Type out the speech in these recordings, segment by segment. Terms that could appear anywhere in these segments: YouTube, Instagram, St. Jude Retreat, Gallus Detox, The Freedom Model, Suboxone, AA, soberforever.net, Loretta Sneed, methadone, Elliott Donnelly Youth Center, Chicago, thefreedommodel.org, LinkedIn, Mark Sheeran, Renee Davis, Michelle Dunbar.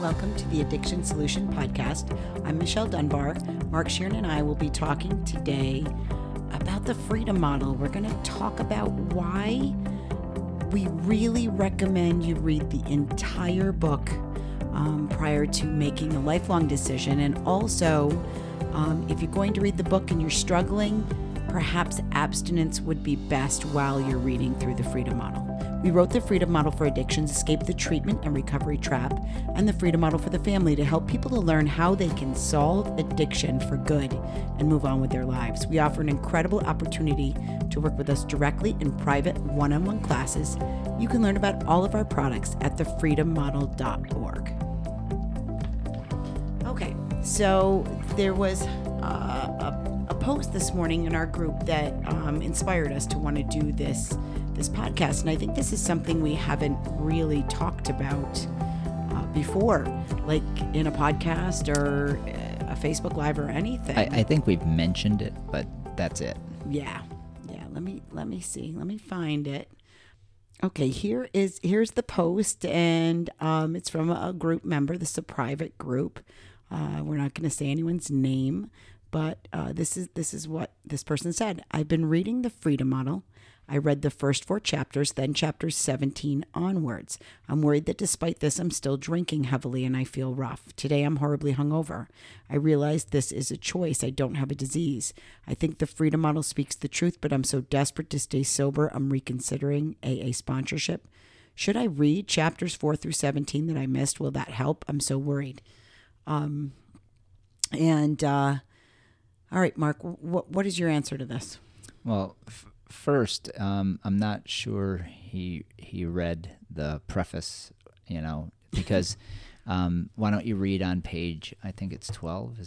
Welcome to the Addiction Solution Podcast. I'm Michelle Dunbar. Mark Sheeran and I will be talking today about the Freedom Model. We're going to talk about why we really recommend you read the entire book prior to making a lifelong decision. And also, if you're going to read the book and you're struggling, perhaps abstinence would be best while you're reading through the Freedom Model. We wrote the Freedom Model for addictions, escape the treatment and recovery trap, and the Freedom Model for the family to help people to learn how they can solve addiction for good and move on with their lives. We offer an incredible opportunity to work with us directly in private one-on-one classes. You can learn about all of our products at thefreedommodel.org. Okay, so there was a post this morning in our group that inspired us to want to do this podcast, and I think this is something we haven't really talked about before, like in a podcast or a Facebook Live or anything. I think we've mentioned it, but that's it. Yeah. Let me see. Let me find it. Okay, here's the post, and it's from a group member. This is a private group. We're not going to say anyone's name, but this is what this person said. I've been reading the Freedom Model. I read the first 4 chapters, then chapters 17 onwards. I'm worried that despite this, I'm still drinking heavily and I feel rough. Today, I'm horribly hungover. I realize this is a choice. I don't have a disease. I think the Freedom Model speaks the truth, but I'm so desperate to stay sober, I'm reconsidering AA sponsorship. Should I read chapters 4 through 17 that I missed? Will that help? I'm so worried. All right, Mark, what is your answer to this? Well, first, I'm not sure he read the preface, because why don't you read on page, I think it's 12,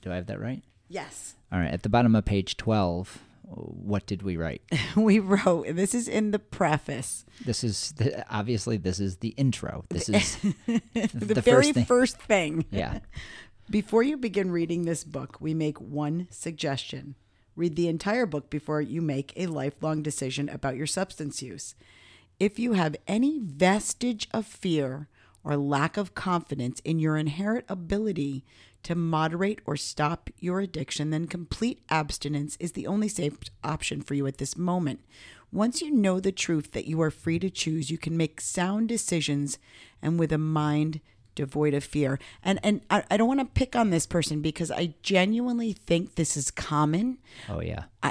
do I have that right? Yes. All right, at the bottom of page 12, what did we write? We wrote, and this is in the preface. Obviously, this is the intro. This is the first thing. Yeah. Before you begin reading this book, we make one suggestion. Read the entire book before you make a lifelong decision about your substance use. If you have any vestige of fear or lack of confidence in your inherent ability to moderate or stop your addiction, then complete abstinence is the only safe option for you at this moment. Once you know the truth that you are free to choose, you can make sound decisions and with a mind devoid of fear. And I don't want to pick on this person because I genuinely think this is common. Oh yeah. I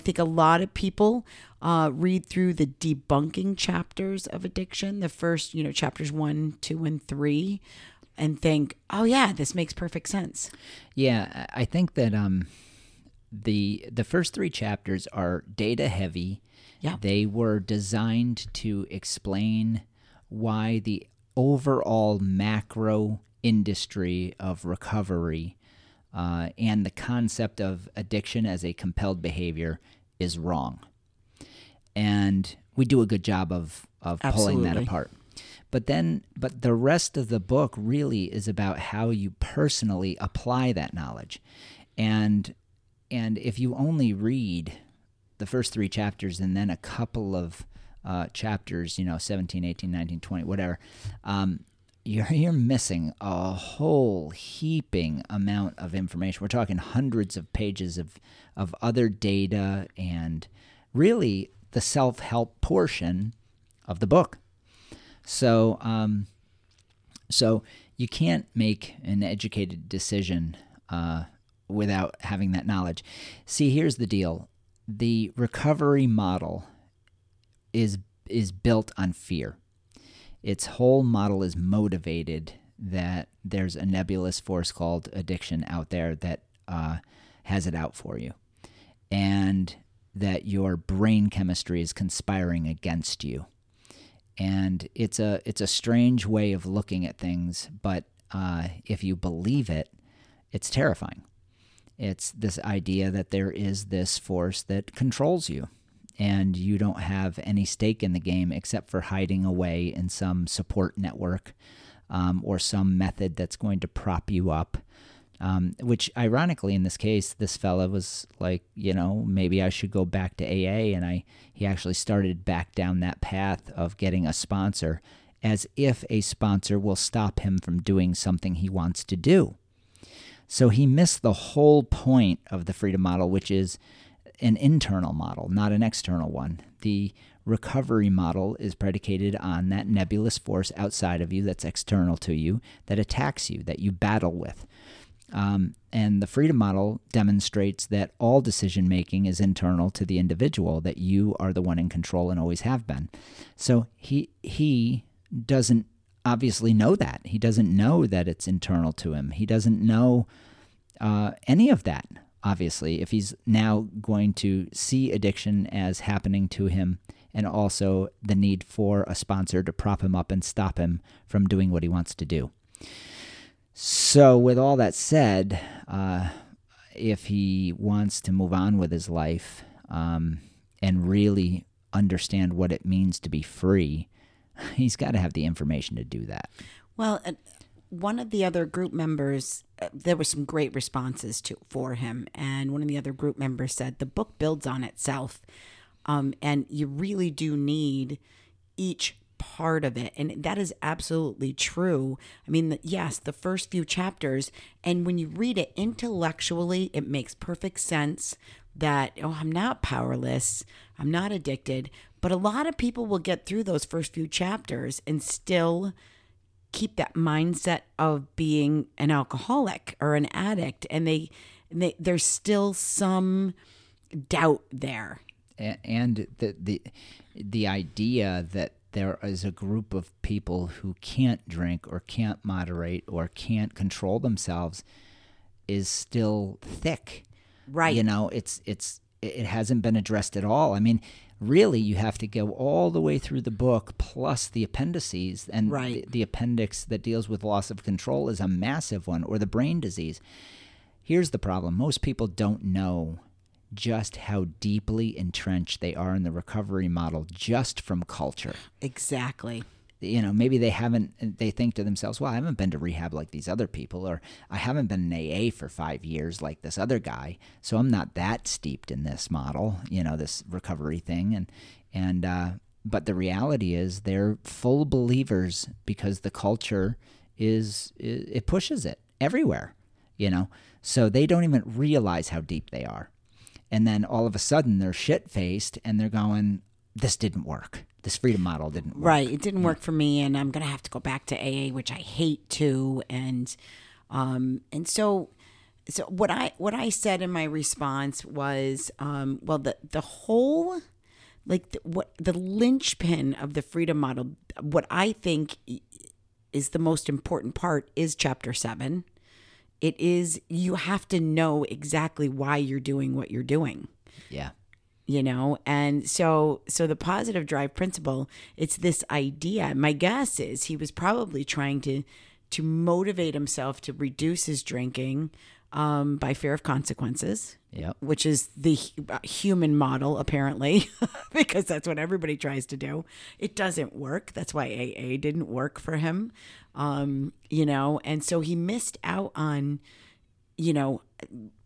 think a lot of people read through the debunking chapters of addiction, the first, chapters 1, 2, and 3, and think, oh yeah, this makes perfect sense. Yeah, I think that the first 3 chapters are data heavy. Yeah. They were designed to explain why the overall macro industry of recovery and the concept of addiction as a compelled behavior is wrong. And we do a good job of pulling that apart. But the rest of the book really is about how you personally apply that knowledge. And if you only read the first 3 chapters and then a couple of chapters, 17, 18, 19, 20, whatever, you're missing a whole heaping amount of information. We're talking hundreds of pages of other data and really the self-help portion of the book. So you can't make an educated decision without having that knowledge. See, here's the deal. The recovery model is built on fear. Its whole model is motivated that there's a nebulous force called addiction out there that has it out for you, and that your brain chemistry is conspiring against you. And it's a strange way of looking at things, but if you believe it, it's terrifying. It's this idea that there is this force that controls you, and you don't have any stake in the game except for hiding away in some support network or some method that's going to prop you up, which ironically in this case, this fella was like, maybe I should go back to AA, and he actually started back down that path of getting a sponsor as if a sponsor will stop him from doing something he wants to do. So he missed the whole point of the Freedom Model, which is an internal model, not an external one. The recovery model is predicated on that nebulous force outside of you that's external to you, that attacks you, that you battle with. And the Freedom Model demonstrates that all decision-making is internal to the individual, that you are the one in control and always have been. So he doesn't obviously know that. He doesn't know that it's internal to him. He doesn't know any of that, obviously, if he's now going to see addiction as happening to him and also the need for a sponsor to prop him up and stop him from doing what he wants to do. So with all that said, if he wants to move on with his life and really understand what it means to be free, he's got to have the information to do that. Well, one of the other group members, there were some great responses for him, and one of the other group members said, the book builds on itself, and you really do need each part of it. And that is absolutely true. I mean, yes, the first few chapters, and when you read it intellectually, it makes perfect sense that, oh, I'm not powerless, I'm not addicted. But a lot of people will get through those first few chapters and still keep that mindset of being an alcoholic or an addict, and there's still some doubt there. And the idea that there is a group of people who can't drink or can't moderate or can't control themselves is still thick. Right. You know, it hasn't been addressed at all. I mean, really, you have to go all the way through the book plus the appendices, and right. the appendix that deals with loss of control is a massive one, or the brain disease. Here's the problem. Most people don't know just how deeply entrenched they are in the recovery model just from culture. Exactly. You know, maybe they think to themselves, well, I haven't been to rehab like these other people, or I haven't been in AA for 5 years like this other guy, so I'm not that steeped in this model, you know, this recovery thing. But the reality is they're full believers because the culture it pushes it everywhere, you know, so they don't even realize how deep they are. And then all of a sudden they're shit-faced and they're going, this didn't work. This Freedom Model didn't work. Right. It didn't work for me, and I'm going to have to go back to AA, which I hate to. And so what I said in my response was, well, the whole, like the linchpin of the Freedom Model, what I think is the most important part is chapter 7. It is, you have to know exactly why you're doing what you're doing. Yeah. You know, and so the positive drive principle, it's this idea. My guess is he was probably trying to motivate himself to reduce his drinking by fear of consequences, yep. Which is the human model, apparently, because that's what everybody tries to do. It doesn't work. That's why AA didn't work for him, you know, and so he missed out on, you know,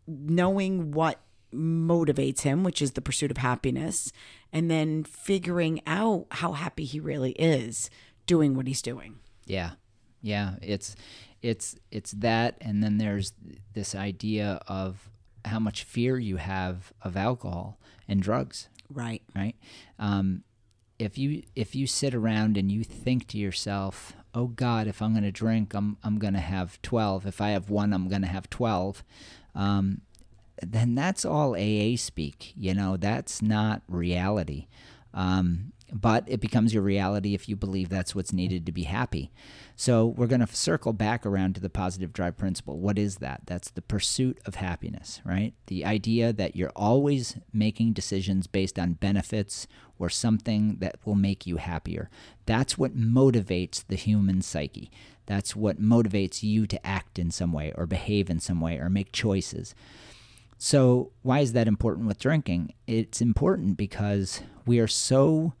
knowing what motivates him, which is the pursuit of happiness, and then figuring out how happy he really is doing what he's doing. Yeah. Yeah. It's that. And then there's this idea of how much fear you have of alcohol and drugs. Right. Right. If you sit around and you think to yourself, oh God, if I'm going to drink, I'm going to have 12. If I have one, I'm going to have 12. Then that's all AA speak, you know, that's not reality. But it becomes your reality if you believe that's what's needed to be happy. So we're going to circle back around to the positive drive principle. What is that? That's the pursuit of happiness, right? The idea that you're always making decisions based on benefits or something that will make you happier. That's what motivates the human psyche. That's what motivates you to act in some way or behave in some way or make choices. So why is that important with drinking? It's important because we are so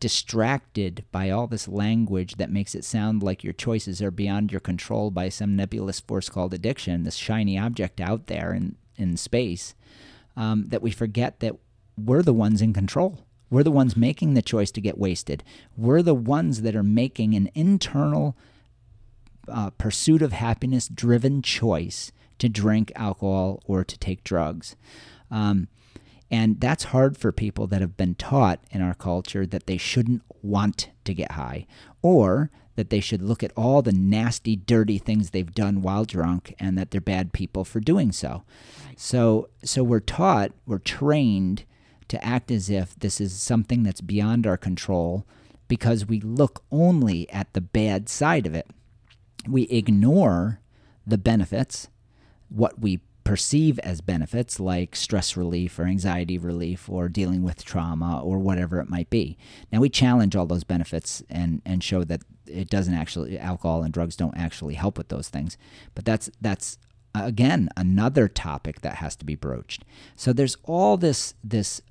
distracted by all this language that makes it sound like your choices are beyond your control by some nebulous force called addiction, this shiny object out there in space, that we forget that we're the ones in control. We're the ones making the choice to get wasted. We're the ones that are making an internal pursuit of happiness-driven choice to drink alcohol or to take drugs. And that's hard for people that have been taught in our culture that they shouldn't want to get high, or that they should look at all the nasty, dirty things they've done while drunk and that they're bad people for doing so. So we're trained to act as if this is something that's beyond our control because we look only at the bad side of it. We ignore the benefits, what we perceive as benefits like stress relief or anxiety relief or dealing with trauma or whatever it might be. Now we challenge all those benefits and show that it doesn't actually, alcohol and drugs don't actually help with those things. But that's again, another topic that has to be broached. So there's all this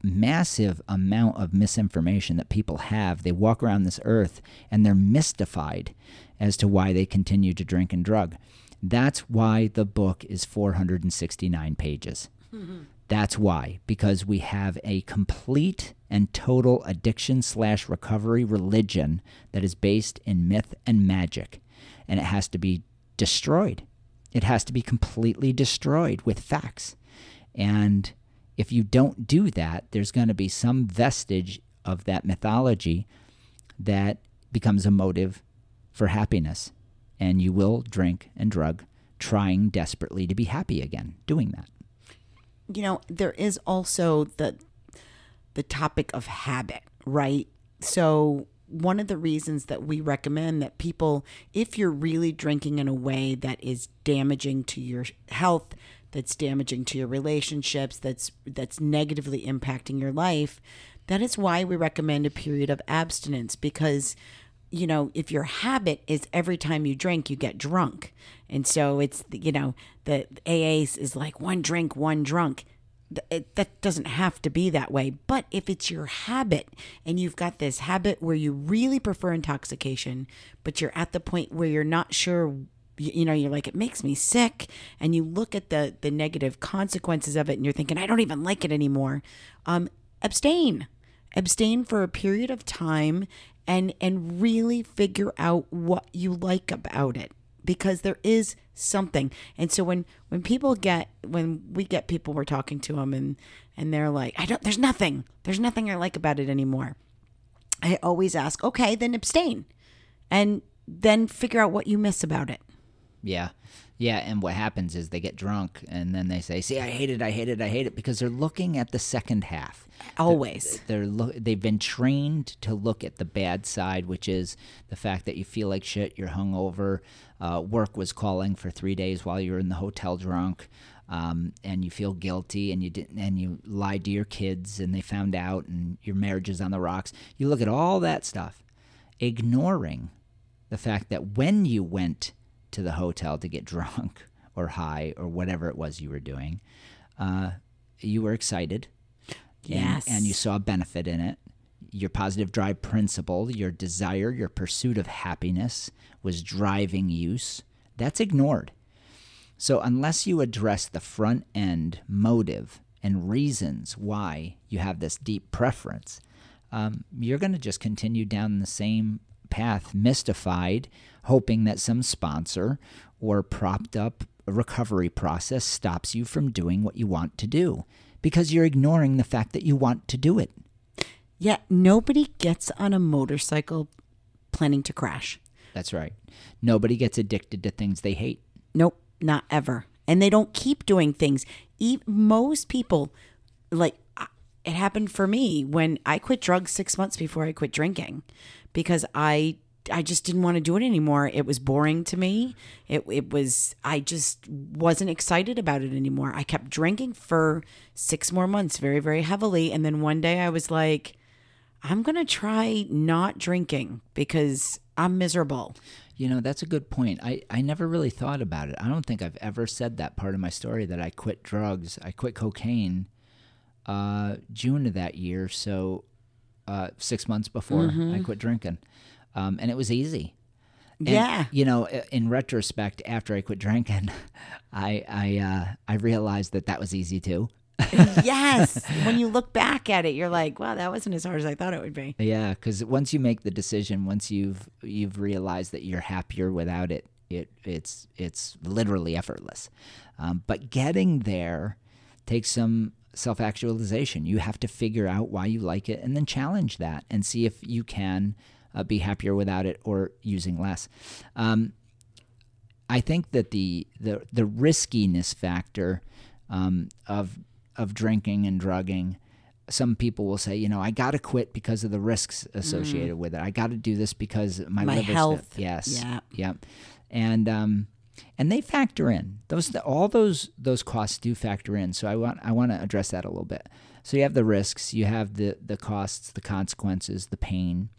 massive amount of misinformation that people have. They walk around this earth and they're mystified as to why they continue to drink and drug. That's why the book is 469 pages. Mm-hmm. That's why, because we have a complete and total addiction/recovery religion that is based in myth and magic, and it has to be destroyed. It has to be completely destroyed with facts. And if you don't do that, there's going to be some vestige of that mythology that becomes a motive for happiness. And you will drink and drug, trying desperately to be happy again, doing that. You know, there is also the topic of habit, right? So one of the reasons that we recommend that people, if you're really drinking in a way that is damaging to your health, that's damaging to your relationships, that's negatively impacting your life, that is why we recommend a period of abstinence, because you know, if your habit is every time you drink, you get drunk. And so it's, you know, the AAs is like one drink, one drunk. That doesn't have to be that way. But if it's your habit and you've got this habit where you really prefer intoxication, but you're at the point where you're not sure, you know, you're like, it makes me sick. And you look at the negative consequences of it and you're thinking, I don't even like it anymore. Abstain. Abstain for a period of time and really figure out what you like about it, because there is something. And so when we get people, we're talking to them and they're like, there's nothing I like about it anymore. I always ask, okay, then abstain and then figure out what you miss about it. Yeah. Yeah. And what happens is they get drunk and then they say, see, I hate it, because they're looking at the second half. Always. They've been trained to look at the bad side, which is the fact that you feel like shit, you're hungover, work was calling for 3 days while you were in the hotel drunk, and you feel guilty and you didn't, and you lied to your kids and they found out and your marriage is on the rocks. You look at all that stuff, ignoring the fact that when you went to the hotel to get drunk or high or whatever it was you were doing, you were excited. Yes. And you saw a benefit in it. Your positive drive principle, your desire, your pursuit of happiness was driving use. That's ignored. So unless you address the front end motive and reasons why you have this deep preference, you're going to just continue down the same path, mystified, hoping that some sponsor or propped up recovery process stops you from doing what you want to do, because you're ignoring the fact that you want to do it. Yeah, nobody gets on a motorcycle planning to crash. That's right. Nobody gets addicted to things they hate. Nope, not ever. And they don't keep doing things. Most people, like, it happened for me when I quit drugs 6 months before I quit drinking, because I just didn't want to do it anymore. It was boring to me. It was, I just wasn't excited about it anymore. I kept drinking for 6 more months, very, very heavily. And then one day I was like, I'm going to try not drinking because I'm miserable. You know, that's a good point. I never really thought about it. I don't think I've ever said that part of my story, that I quit drugs. I quit cocaine June of that year. So 6 months before I quit drinking. And it was easy. And, yeah. You know, in retrospect, after I quit drinking, I realized that was easy too. Yes. When you look back at it, you're like, wow, that wasn't as hard as I thought it would be. Yeah, because once you make the decision, once you've realized that you're happier without it, it's literally effortless. But getting there takes some self-actualization. You have to figure out why you like it and then challenge that and see if you can be happier without it or using less. I think that the riskiness factor of drinking and drugging, some people will say, you know, I got to quit because of the risks associated with it. I got to do this because my liver's health. Yes. Yeah. Yeah. And they factor in those costs do factor in. So I want to address that a little bit. So you have the risks, you have the costs, the consequences, the pain.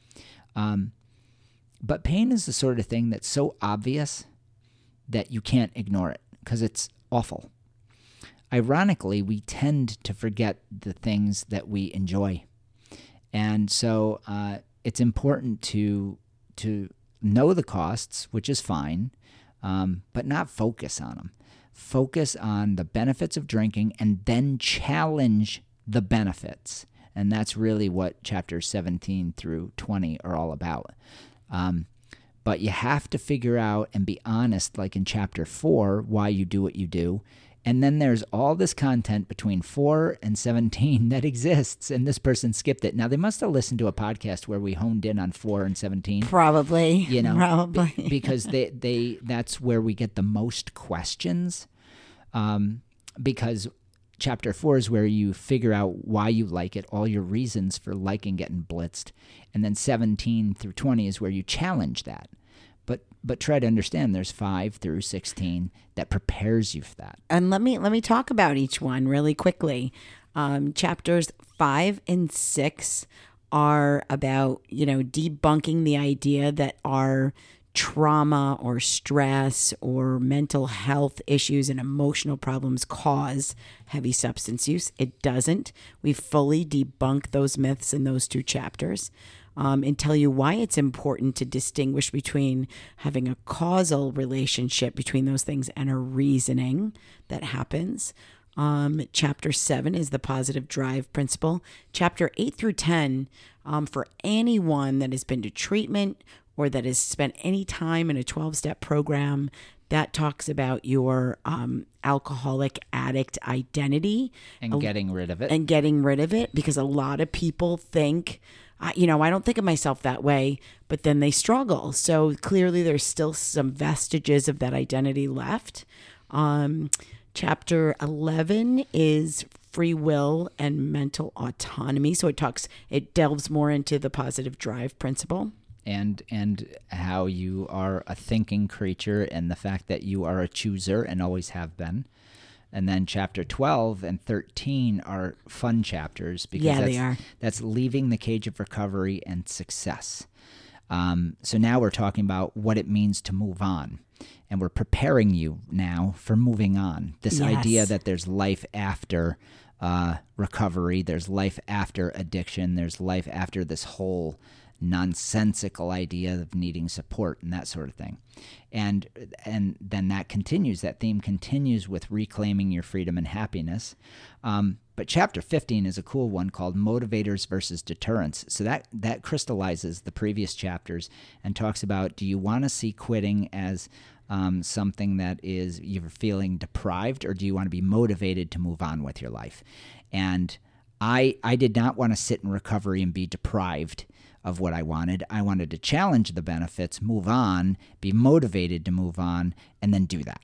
But pain is the sort of thing that's so obvious that you can't ignore it because it's awful. Ironically, we tend to forget the things that we enjoy. And so it's important to know the costs, which is fine, but not focus on them. Focus on the benefits of drinking and then challenge the benefits. And that's really what chapters 17 through 20 are all about. But you have to figure out and be honest, like in chapter 4, why you do what you do. And then there's all this content between 4 and 17 that exists, and this person skipped it. Now, they must have listened to a podcast where we honed in on 4 and 17. Probably. You know, probably. Because they that's where we get the most questions, because chapter 4 is where you figure out why you like it, all your reasons for liking getting blitzed, and then 17 through 20 is where you challenge that. But try to understand there's 5 through 16 that prepares you for that. And let me talk about each one really quickly. Chapters 5 and 6 are about, you know, debunking the idea that our trauma or stress or mental health issues and emotional problems cause heavy substance use. It doesn't. We fully debunk those myths in those 2 chapters. And tell you why it's important to distinguish between having a causal relationship between those things and a reasoning that happens. Chapter 7 is the positive drive principle. Chapter 8 through 10, for anyone that has been to treatment or that has spent any time in a 12-step program, that talks about your alcoholic addict identity. And getting rid of it. And getting rid of it, because a lot of people think, you know, I don't think of myself that way, but then they struggle. So clearly there's still some vestiges of that identity left. Chapter 11 is free will and mental autonomy. So it delves more into the positive drive principle. And how you are a thinking creature and the fact that you are a chooser and always have been. And then chapter 12 and 13 are fun chapters because they are. That's leaving the cage of recovery and success. So now we're talking about what it means to move on. And we're preparing you now for moving on. This idea that there's life after recovery, there's life after addiction, there's life after this whole nonsensical idea of needing support and that sort of thing. And then that continues, that theme continues with reclaiming your freedom and happiness. But chapter 15 is a cool one called motivators versus deterrence. So that crystallizes the previous chapters and talks about, do you want to see quitting as something that is you're feeling deprived, or do you want to be motivated to move on with your life? And I did not want to sit in recovery and be deprived of what I wanted. I wanted to challenge the benefits, move on, be motivated to move on, and then do that.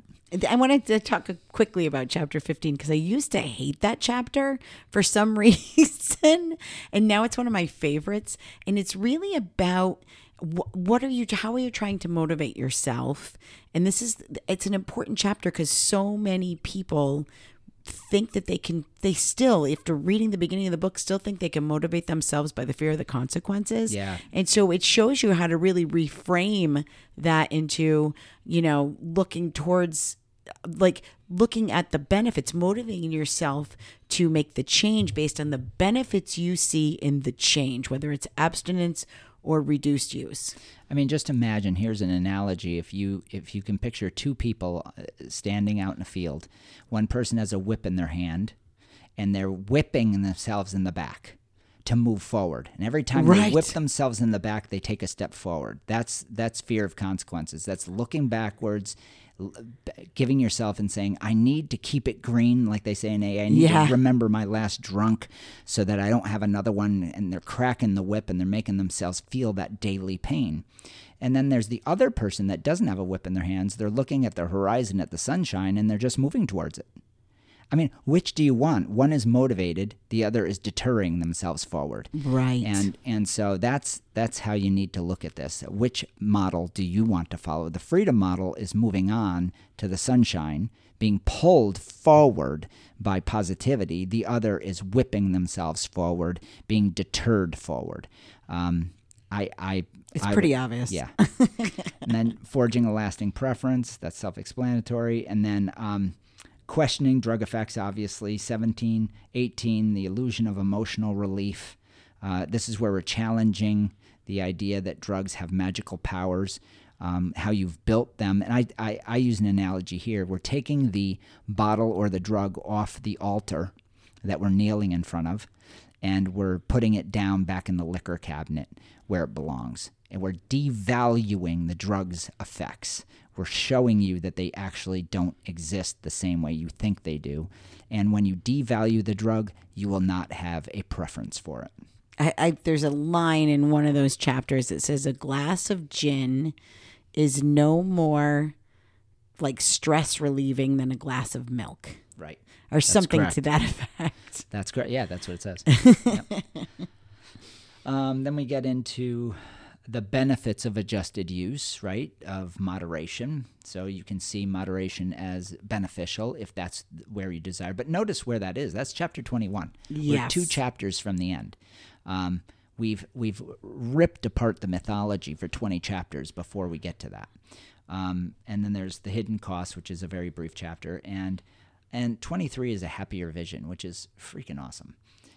I wanted to talk quickly about chapter 15 because I used to hate that chapter for some reason, and now it's one of my favorites. And it's really about how are you trying to motivate yourself? And it's an important chapter because so many people think that they still, after reading the beginning of the book, still think they can motivate themselves by the fear of the consequences. Yeah. And so it shows you how to really reframe that into, you know, looking towards, like, looking at the benefits, motivating yourself to make the change based on the benefits you see in the change, whether it's abstinence or reduced use. I mean, just imagine, here's an analogy. If you can picture 2 people standing out in a field, one person has a whip in their hand and they're whipping themselves in the back to move forward. And every time they whip themselves in the back, they take a step forward. That's fear of consequences. That's looking backwards, giving yourself and saying, I need to keep it green, like they say in AA. I need to remember my last drunk so that I don't have another one. And they're cracking the whip and they're making themselves feel that daily pain. And then there's the other person that doesn't have a whip in their hands. They're looking at the horizon, at the sunshine, and they're just moving towards it. I mean, which do you want? One is motivated, the other is deterring themselves forward. Right. And so that's how you need to look at this. Which model do you want to follow? The freedom model is moving on to the sunshine, being pulled forward by positivity. The other is whipping themselves forward, being deterred forward. It's pretty obvious. Yeah. And then forging a lasting preference, that's self-explanatory. And then... questioning drug effects, obviously, 17, 18, the illusion of emotional relief. This is where we're challenging the idea that drugs have magical powers, how you've built them. And I use an analogy here. We're taking the bottle or the drug off the altar that we're kneeling in front of, and we're putting it down back in the liquor cabinet where it belongs. And we're devaluing the drug's effects. We're showing you that they actually don't exist the same way you think they do. And when you devalue the drug, you will not have a preference for it. There's a line in one of those chapters that says a glass of gin is no more like stress relieving than a glass of milk. Right. Or that's something correct. To that effect. That's correct. Yeah, that's what it says. Yep. Then we get into... the benefits of adjusted use, right, of moderation. So you can see moderation as beneficial if that's where you desire. But notice where that is. That's chapter 21. Yes. We're two chapters from the end. We've ripped apart the mythology for 20 chapters before we get to that. And then there's the hidden cost, which is a very brief chapter. And 23 is a happier vision, which is freaking awesome.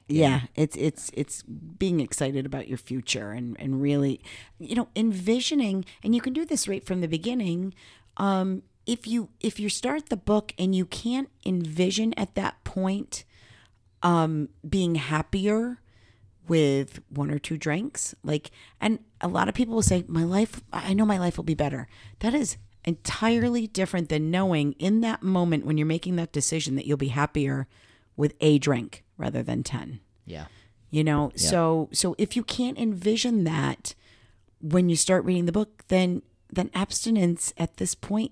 Yeah, it's being excited about your future and really, you know, envisioning, and you can do this right from the beginning. If you start the book and you can't envision at that point being happier with one or two drinks, like, and a lot of people will say, I know my life will be better. That is entirely different than knowing in that moment when you're making that decision that you'll be happier with a drink rather than 10. Yeah. You know, yeah. So if you can't envision that when you start reading the book, then abstinence at this point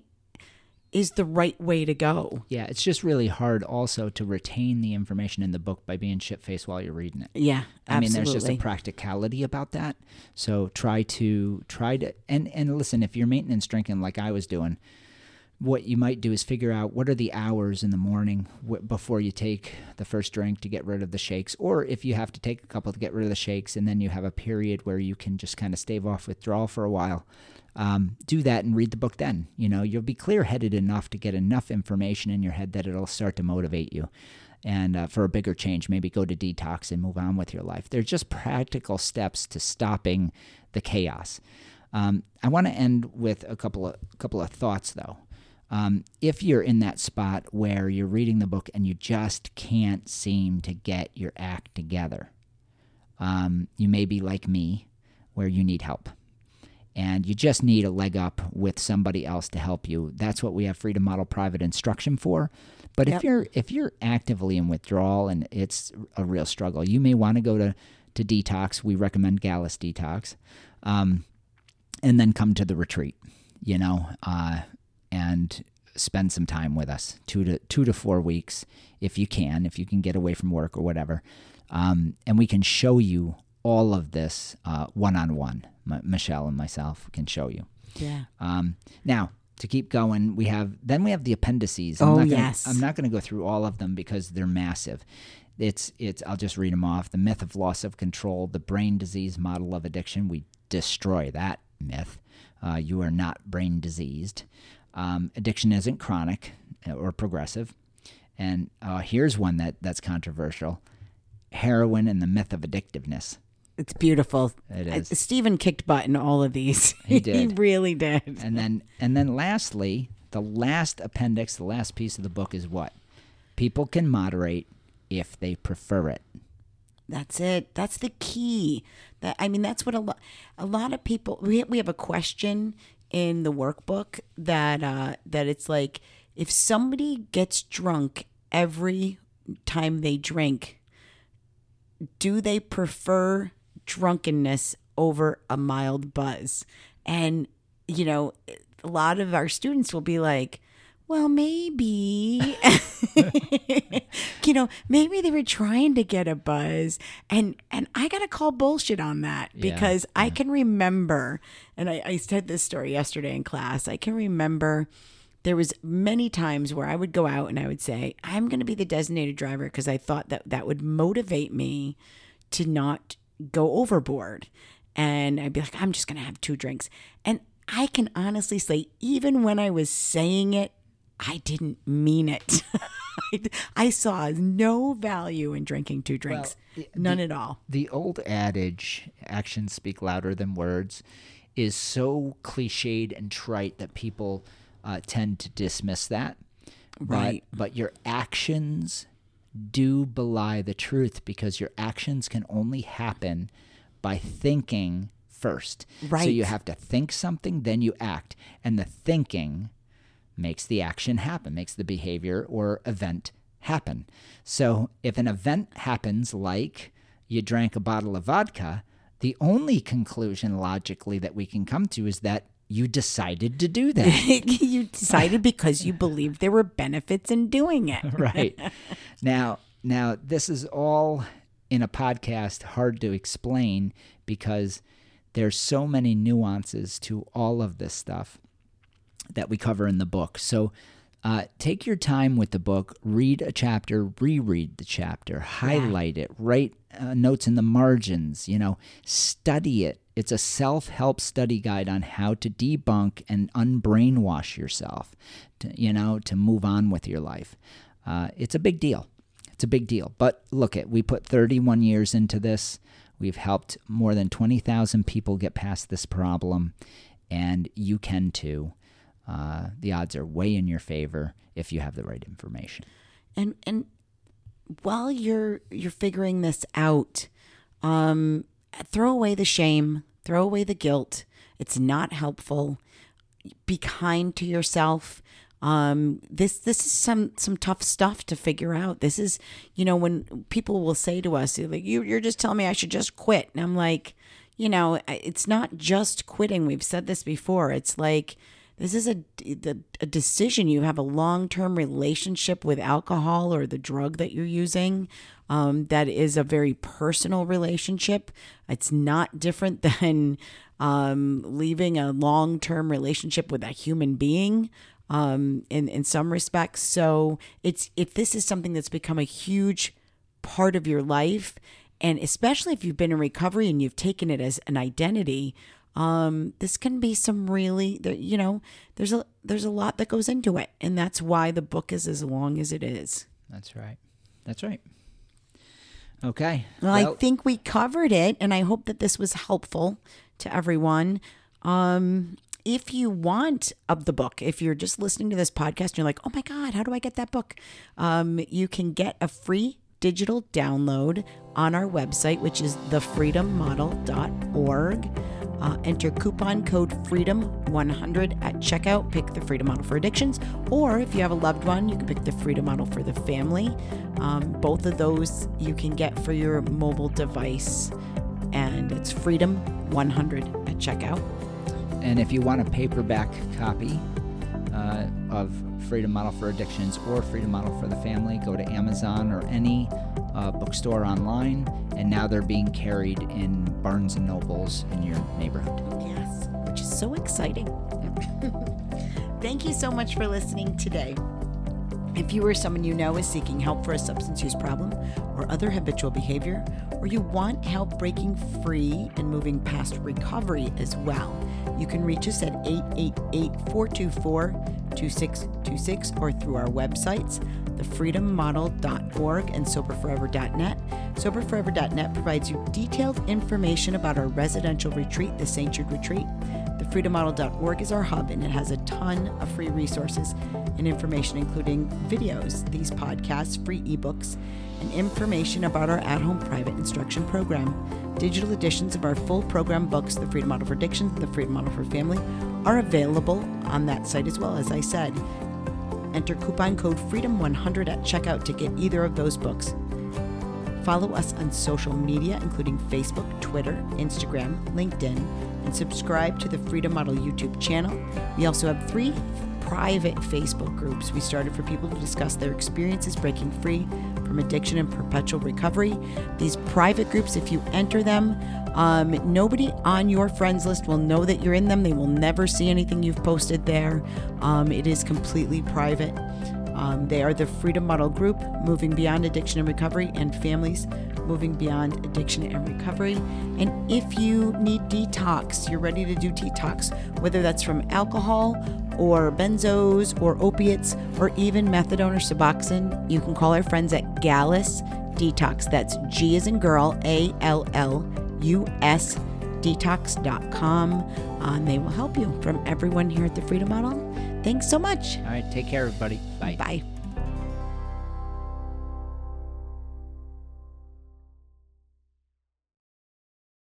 is the right way to go. Yeah, it's just really hard also to retain the information in the book by being shit-faced while you're reading it. Yeah, absolutely. I mean, there's just a practicality about that. So try to and listen, if you're maintenance drinking like I was doing, what you might do is figure out what are the hours in the morning before you take the first drink to get rid of the shakes, or if you have to take a couple to get rid of the shakes and then you have a period where you can just kind of stave off withdrawal for a while, do that and read the book then. You know, you'll be clear-headed enough to get enough information in your head that it'll start to motivate you. And for a bigger change, maybe go to detox and move on with your life. They're just practical steps to stopping the chaos. I want to end with a couple of thoughts, though. If you're in that spot where you're reading the book and you just can't seem to get your act together, you may be like me where you need help and you just need a leg up with somebody else to help you. That's what we have Freedom Model private instruction for. But yep. if you're actively in withdrawal and it's a real struggle, you may want to go to detox. We recommend Gallus Detox, and then come to the retreat, you know, and spend some time with us, 2 to 4 weeks, if you can get away from work or whatever. And we can show you all of this one-on-one. Michelle and myself can show you. Yeah. Now, to keep going, we have the appendices. I'm not going to go through all of them because they're massive. I'll just read them off. The myth of loss of control, the brain disease model of addiction. We destroy that myth. You are not brain diseased. Addiction isn't chronic or progressive. And here's one that's controversial. Heroin and the myth of addictiveness. It's beautiful. It is. Stephen kicked butt in all of these. He did. He really did. And then lastly, the last appendix, the last piece of the book is what? People can moderate if they prefer it. That's it. That's the key. That's what a lot of people, we have a question in the workbook that it's like, if somebody gets drunk every time they drink, do they prefer drunkenness over a mild buzz? And, you know, a lot of our students will be like, well, maybe, maybe they were trying to get a buzz, and I got to call bullshit on that because I can remember, and I said this story yesterday in class, I can remember there was many times where I would go out and I would say, I'm going to be the designated driver because I thought that would motivate me to not go overboard. And I'd be like, I'm just going to have 2 drinks. And I can honestly say, even when I was saying it, I didn't mean it. I saw no value in drinking 2 drinks. Well, none at all. The old adage, actions speak louder than words, is so cliched and trite that people tend to dismiss that. Right. But your actions do belie the truth, because your actions can only happen by thinking first. Right. So you have to think something, then you act. And the thinking makes the action happen, makes the behavior or event happen. So if an event happens, like you drank a bottle of vodka, the only conclusion logically that we can come to is that you decided to do that. You decided because you believed there were benefits in doing it. Right. Now, this is all in a podcast hard to explain because there's so many nuances to all of this stuff that we cover in the book. So take your time with the book, read a chapter, reread the chapter, highlight it, write notes in the margins, study it. It's a self-help study guide on how to debunk and unbrainwash yourself, to move on with your life. It's a big deal. It's a big deal. But look, we put 31 years into this. We've helped more than 20,000 people get past this problem, and you can too. The odds are way in your favor if you have the right information. And while you're figuring this out, throw away the shame, throw away the guilt. It's not helpful. Be kind to yourself. This is some tough stuff to figure out. This is, when people will say to us, like, you're just telling me I should just quit. And I'm like, it's not just quitting. We've said this before. It's like, this is a decision. You have a long-term relationship with alcohol or the drug that you're using. That is a very personal relationship. It's not different than leaving a long-term relationship with a human being in some respects. So if this is something that's become a huge part of your life, and especially if you've been in recovery and you've taken it as an identity, this can be some really, there's a lot that goes into it. And that's why the book is as long as it is. That's right. That's right. Okay. Well, I think we covered it, and I hope that this was helpful to everyone. If you want the book, if you're just listening to this podcast and you're like, oh my God, how do I get that book? You can get a free digital download on our website, which is thefreedommodel.org. Enter coupon code FREEDOM100 at checkout. Pick the Freedom Model for addictions, or if you have a loved one, you can pick the Freedom Model for the family. Both of those you can get for your mobile device, and it's FREEDOM100 at checkout. And if you want a paperback copy of Freedom Model for Addictions or Freedom Model for the Family, go to Amazon or any bookstore online, and now they're being carried in Barnes & Nobles in your neighborhood. Yes, which is so exciting. Thank you so much for listening today. If you or someone you know is seeking help for a substance use problem or other habitual behavior, or you want help breaking free and moving past recovery as well, you can reach us at 888-424-2626 or through our websites, thefreedommodel.org and soberforever.net. Soberforever.net provides you detailed information about our residential retreat, the St. Jude Retreat. The thefreedommodel.org is our hub, and it has a ton of free resources and information, including videos, these podcasts, free ebooks, and information about our at-home private instruction program. Digital editions of our full program books, The Freedom Model for Addictions and The Freedom Model for Family, are available on that site as well, as I said. Enter coupon code FREEDOM100 at checkout to get either of those books. Follow us on social media, including Facebook, Twitter, Instagram, LinkedIn, and subscribe to the Freedom Model YouTube channel. We also have 3 private Facebook groups we started for people to discuss their experiences breaking free from addiction and perpetual recovery. These private groups, if you enter them, nobody on your friends list will know that you're in them. They will never see anything you've posted there. It is completely private. They are the Freedom Model Group, Moving Beyond Addiction and Recovery, and Families Moving Beyond Addiction and Recovery. And if you need detox, you're ready to do detox, whether that's from alcohol or benzos or opiates or even methadone or Suboxone, you can call our friends at Gallus Detox. That's G as in girl, A-L-L-U-S detox.com. They will help you. From everyone here at The Freedom Model, thanks so much. All right, take care, everybody. Bye. Bye.